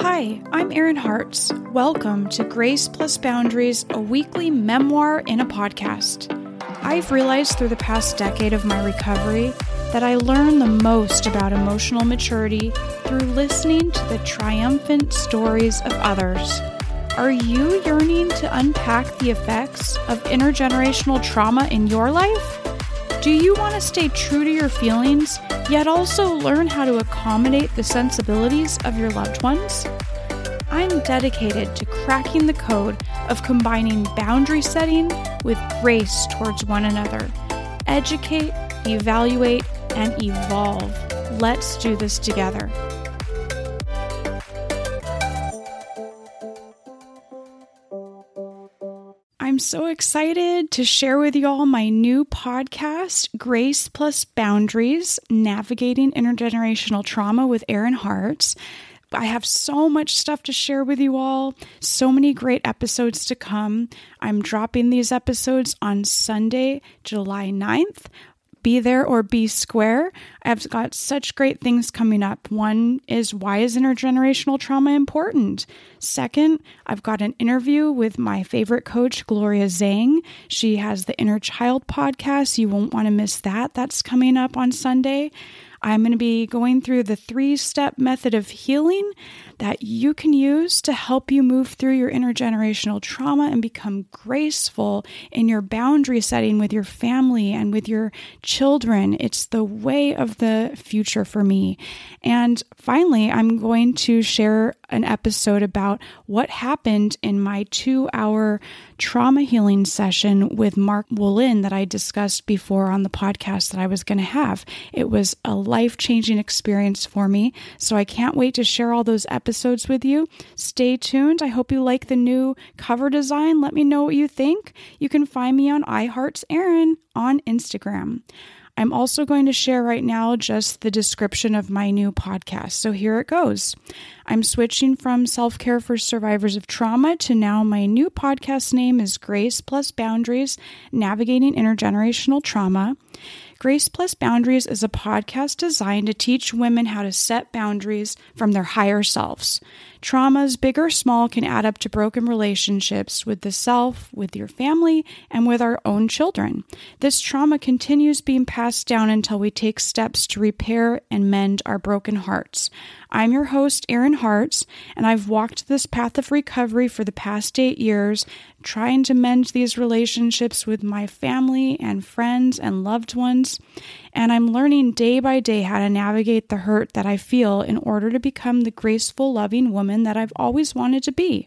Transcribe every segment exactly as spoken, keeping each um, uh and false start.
Hi, I'm Erin Hearts. Welcome to Grace Plus Boundaries, a weekly memoir in a podcast. I've realized through the past decade of my recovery that I learn the most about emotional maturity through listening to the triumphant stories of others. Are you yearning to unpack the effects of intergenerational trauma in your life? Do you want to stay true to your feelings, yet also learn how to accommodate the sensibilities of your loved ones? I'm dedicated to cracking the code of combining boundary setting with grace towards one another. Educate, evaluate, and evolve. Let's do this together. I'm so excited to share with you all my new podcast, Grace Plus Boundaries, Navigating Intergenerational Trauma with Erin Hearts. I have so much stuff to share with you all, so many great episodes to come. I'm dropping these episodes on Sunday, July ninth. Be there or be square. I've got such great things coming up. One is, why is intergenerational trauma important? Second, I've got an interview with my favorite coach, Gloria Zhang. She has the Inner Child podcast. You won't want to miss that. That's coming up on Sunday. I'm going to be going through the three-step method of healing that you can use to help you move through your intergenerational trauma and become graceful in your boundary setting with your family and with your children. It's the way of the future for me. And finally, I'm going to share an episode about what happened in my two-hour trauma healing session with Mark Woolin that I discussed before on the podcast that I was going to have. It was a life-changing experience for me, so I can't wait to share all those episodes with you. Stay tuned. I hope you like the new cover design. Let me know what you think. You can find me on iHeartSerin on Instagram. I'm also going to share right now just the description of my new podcast. So here it goes. I'm switching from Self-Care for Survivors of Trauma to now my new podcast name is Grace Plus Boundaries, Navigating Intergenerational Trauma. Grace Plus Boundaries is a podcast designed to teach women how to set boundaries from their higher selves. Traumas, big or small, can add up to broken relationships with the self, with your family, and with our own children. This trauma continues being passed down until we take steps to repair and mend our broken hearts. I'm your host, Erin Hearts, and I've walked this path of recovery for the past eight years, trying to mend these relationships with my family and friends and loved ones, and I'm learning day by day how to navigate the hurt that I feel in order to become the graceful, loving woman that I've always wanted to be.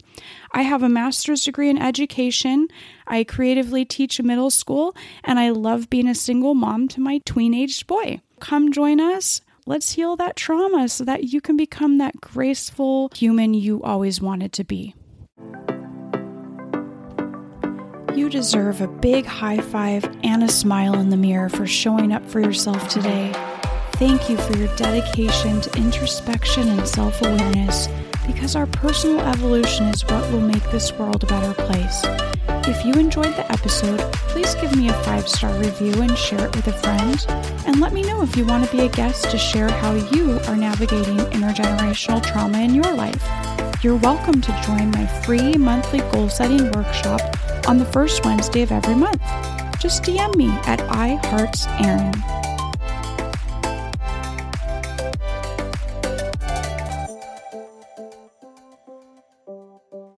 I have a master's degree in education, I creatively teach middle school, and I love being a single mom to my tween-aged boy. Come join us. Let's heal that trauma so that you can become that graceful human you always wanted to be. You deserve a big high five and a smile in the mirror for showing up for yourself today. Thank you for your dedication to introspection and self-awareness, because our personal evolution is what will make this world a better place. If you enjoyed the episode, please give me a five-star review and share it with a friend. And let me know if you want to be a guest to share how you are navigating intergenerational trauma in your life. You're welcome to join my free monthly goal-setting workshop on the first Wednesday of every month. Just D M me at iHeartsErin.